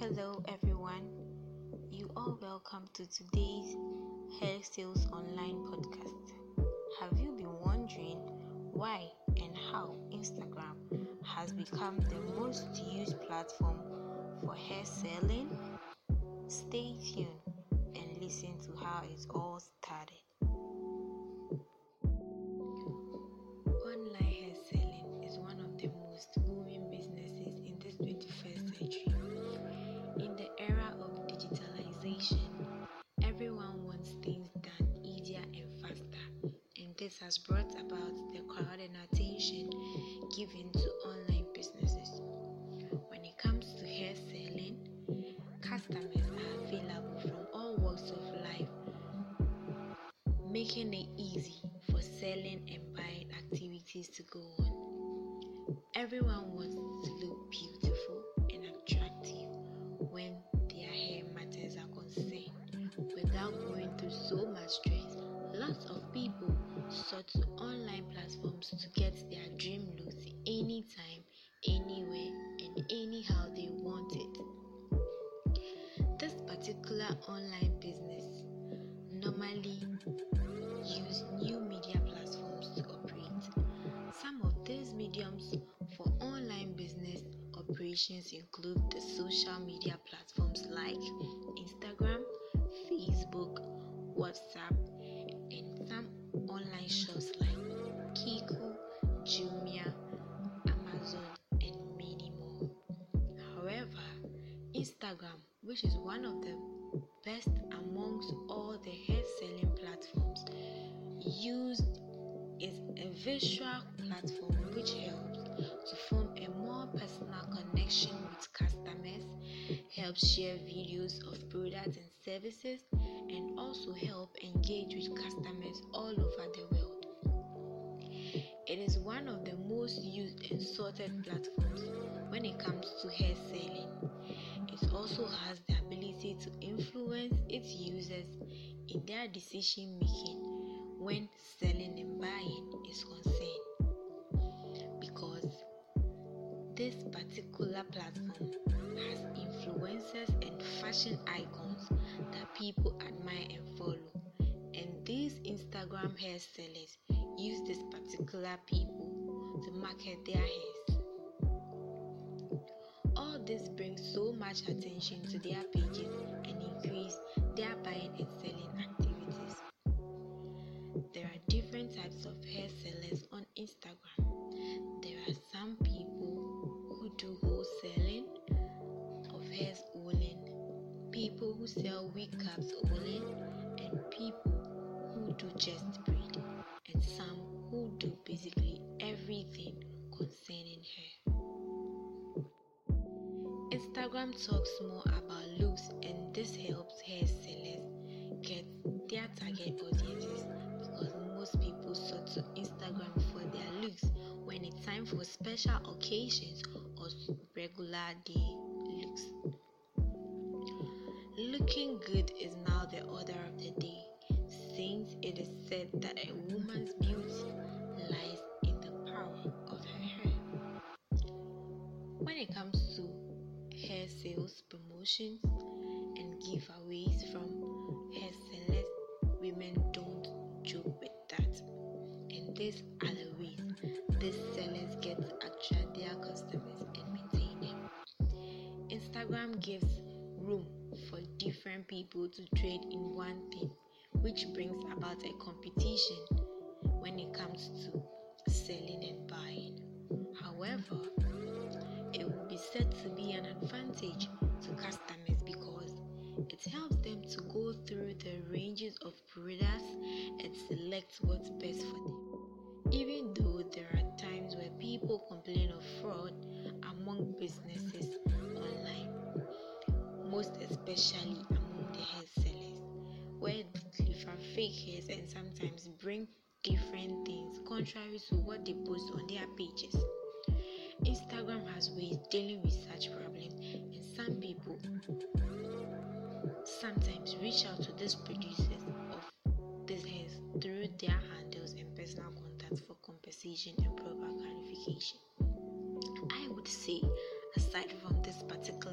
Hello everyone, you are welcome to today's Hair Sales Online podcast. Have you been wondering why and how Instagram has become the most used platform for hair selling? Stay tuned and listen to how it all started. Online hair selling is one of the most booming businesses in this 21st century. Everyone wants things done easier and faster, and this has brought about the crowd and attention given to online businesses. When it comes to hair selling, customers are available from all walks of life, making it easy for selling and buying activities to go on. Everyone wants to look beautiful and attractive when without going through so much stress. Lots of people sought to online platforms to get their dream looks anytime, anywhere, and anyhow they wanted. This particular online business normally used new media platforms to operate. Some of these mediums for online business operations include the social media platforms like Instagram, Facebook, WhatsApp, and some online shops like Kiku, Jumia, Amazon, and many more. However, Instagram, which is one of the best amongst all the hair selling platforms, used is a visual platform which helps to form a more personal connection with customers, helps share videos of products and services, and also help engage with customers all over the world. It is one of the most used and sorted platforms when it comes to hair selling. It also has the ability to influence its users in their decision making when selling and buying is concerned, because this particular platform has influencers and fashion icons that people admire and follow, and these Instagram hair sellers use these particular people to market their hairs. All this brings so much attention to their pages and increase their buying and selling activities. There are different types of hair sellers on Instagram. There are some people who do wholesaling of hairs woolen, people who sell wig caps woolen, and people who do chest braid, and some who do basically everything concerning hair. Instagram talks more about looks, and this helps hair sellers get their target audiences, because most people sort to Instagram for their looks when it's time for special occasions or regular day looks. Looking good is now the order of the day, since it is said that a woman's beauty lies in the power of her hair. When it comes to hair sales, promotions, and giveaways from hair sellers, women don't joke with that. And these are the ways these sellers get to attract their customers and maintain them. Instagram gives room for different people to trade in one thing, which brings about a competition when it comes to selling and buying. However, it will be said to be an advantage to customers because it helps them to go through the ranges of products and select what's best for them. Even though there are times where people complain of fraud among businesses online, most especially among the hair sellers, where they deliver fake hairs and sometimes bring different things contrary to what they post on their pages. Instagram has ways dealing with such problems, and some people sometimes reach out to these producers of these hairs through their handles and personal contacts for compensation and proper clarification. I would say, aside from this particular